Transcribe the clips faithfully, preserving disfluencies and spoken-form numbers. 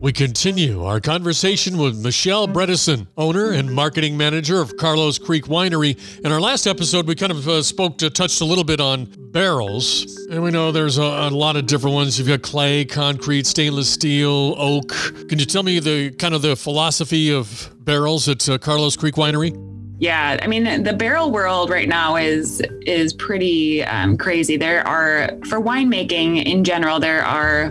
We continue our conversation with Michelle Bredeson, owner and marketing manager of Carlos Creek Winery. In our last episode, we kind of uh, spoke to, touched a little bit on barrels. And we know there's a, a lot of different ones. You've got clay, concrete, stainless steel, oak. Can you tell me the kind of the philosophy of barrels at uh, Carlos Creek Winery? Yeah, I mean, the barrel world right now is is pretty um, crazy. There are, for winemaking in general, there are,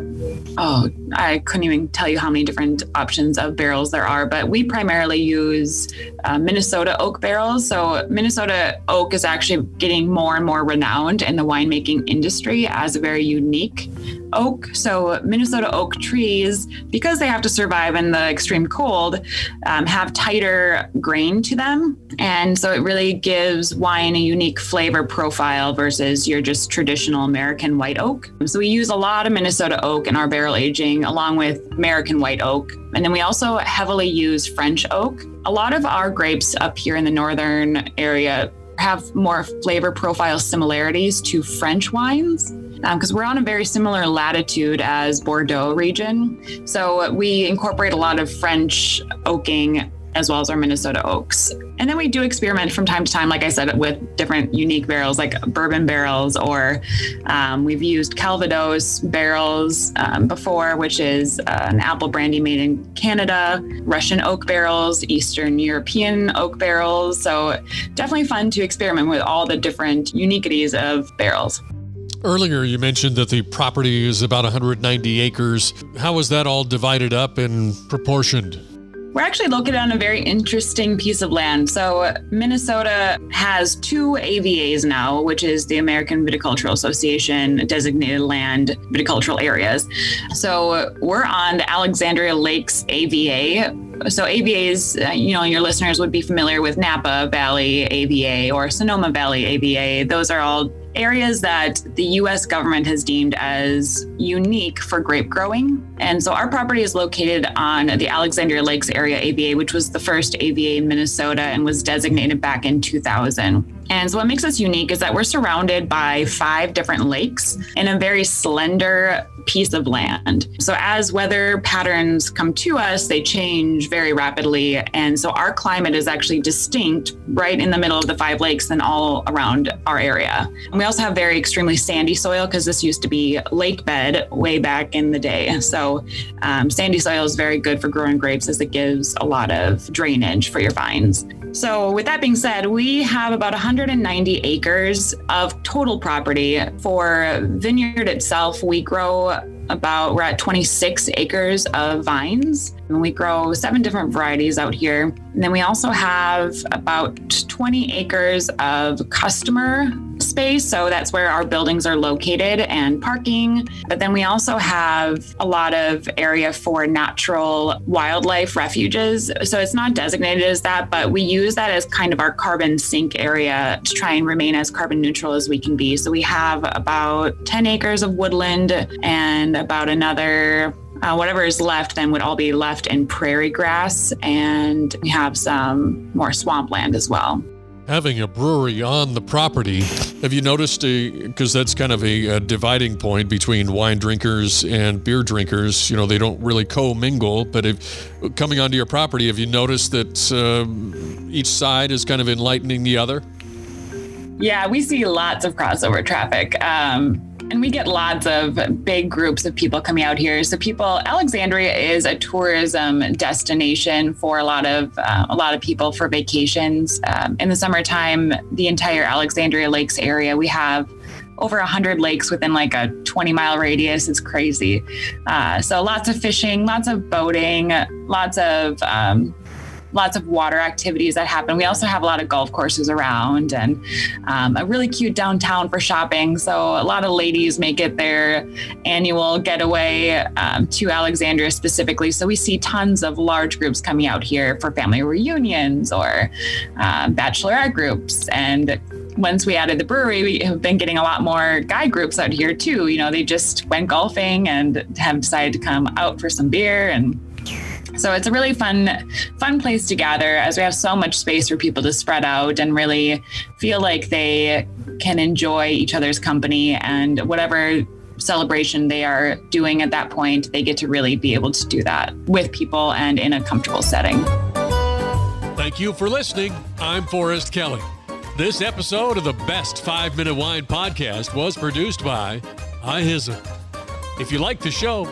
oh, I couldn't even tell you how many different options of barrels there are, but we primarily use uh, Minnesota oak barrels. So Minnesota oak is actually getting more and more renowned in the winemaking industry as a very unique oak. So Minnesota oak trees, because they have to survive in the extreme cold, um, have tighter grain to them. And so it really gives wine a unique flavor profile versus your just traditional American white oak. So we use a lot of Minnesota oak in our barrel aging, along with American white oak. And then we also heavily use French oak. A lot of our grapes up here in the northern area have more flavor profile similarities to French wines, because um, we're on a very similar latitude as Bordeaux region. So we incorporate a lot of French oaking as well as our Minnesota oaks. And then we do experiment from time to time, like I said, with different unique barrels, like bourbon barrels, or um, we've used Calvados barrels um, before, which is uh, an apple brandy made in Canada, Russian oak barrels, Eastern European oak barrels. So definitely fun to experiment with all the different uniquities of barrels. Earlier, you mentioned that the property is about one hundred ninety acres. How is that all divided up and proportioned? We're actually located on a very interesting piece of land. So Minnesota has two A V As now, which is the American Viticultural Association designated land viticultural areas. So we're on the Alexandria Lakes A V A. So A V As, you know, your listeners would be familiar with Napa Valley A V A or Sonoma Valley A V A. Those are all areas that the U S government has deemed as unique for grape growing. And so our property is located on the Alexandria Lakes area A V A, which was the first A V A in Minnesota and was designated back in two thousand. And so what makes us unique is that we're surrounded by five different lakes in a very slender piece of land. So as weather patterns come to us, they change very rapidly. And so our climate is actually distinct right in the middle of the five lakes and all around our area. And we also have very extremely sandy soil because this used to be lake bed way back in the day. So um, sandy soil is very good for growing grapes as it gives a lot of drainage for your vines. So with that being said, we have about one hundred ninety acres of total property. For vineyard itself, we grow about, we're at twenty-six acres of vines, and we grow seven different varieties out here. And then we also have about twenty acres of customer space. So that's where our buildings are located and parking. But then we also have a lot of area for natural wildlife refuges. So it's not designated as that, but we use that as kind of our carbon sink area to try and remain as carbon neutral as we can be. So we have about ten acres of woodland, and about another Uh, whatever is left then would all be left in prairie grass, and we have some more swampland as well. Having a brewery on the property, have you noticed, because that's kind of a, a dividing point between wine drinkers and beer drinkers, you know, they don't really co-mingle, but if, coming onto your property, have you noticed that um, each side is kind of enlightening the other? Yeah, we see lots of crossover traffic. Um, And we get lots of big groups of people coming out here. So people, Alexandria is a tourism destination for a lot of uh, a lot of people for vacations. Um, in the summertime, the entire Alexandria Lakes area, we have over one hundred lakes within like a twenty mile radius. It's crazy. Uh, so lots of fishing, lots of boating, lots of um, lots of water activities that happen. We also have a lot of golf courses around, and um, a really cute downtown for shopping. So a lot of ladies make it their annual getaway um, to Alexandria specifically. So we see tons of large groups coming out here for family reunions or uh, bachelorette groups and once we added the brewery, we have been getting a lot more guy groups out here too. You know, they just went golfing and have decided to come out for some beer. And so it's a really fun, fun place to gather, as we have so much space for people to spread out and really feel like they can enjoy each other's company, and whatever celebration they are doing at that point, they get to really be able to do that with people and in a comfortable setting. Thank you for listening. I'm Forrest Kelly. This episode of the Best five minute Wine Podcast was produced by I Hizzo. If you like the show,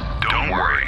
Don't worry.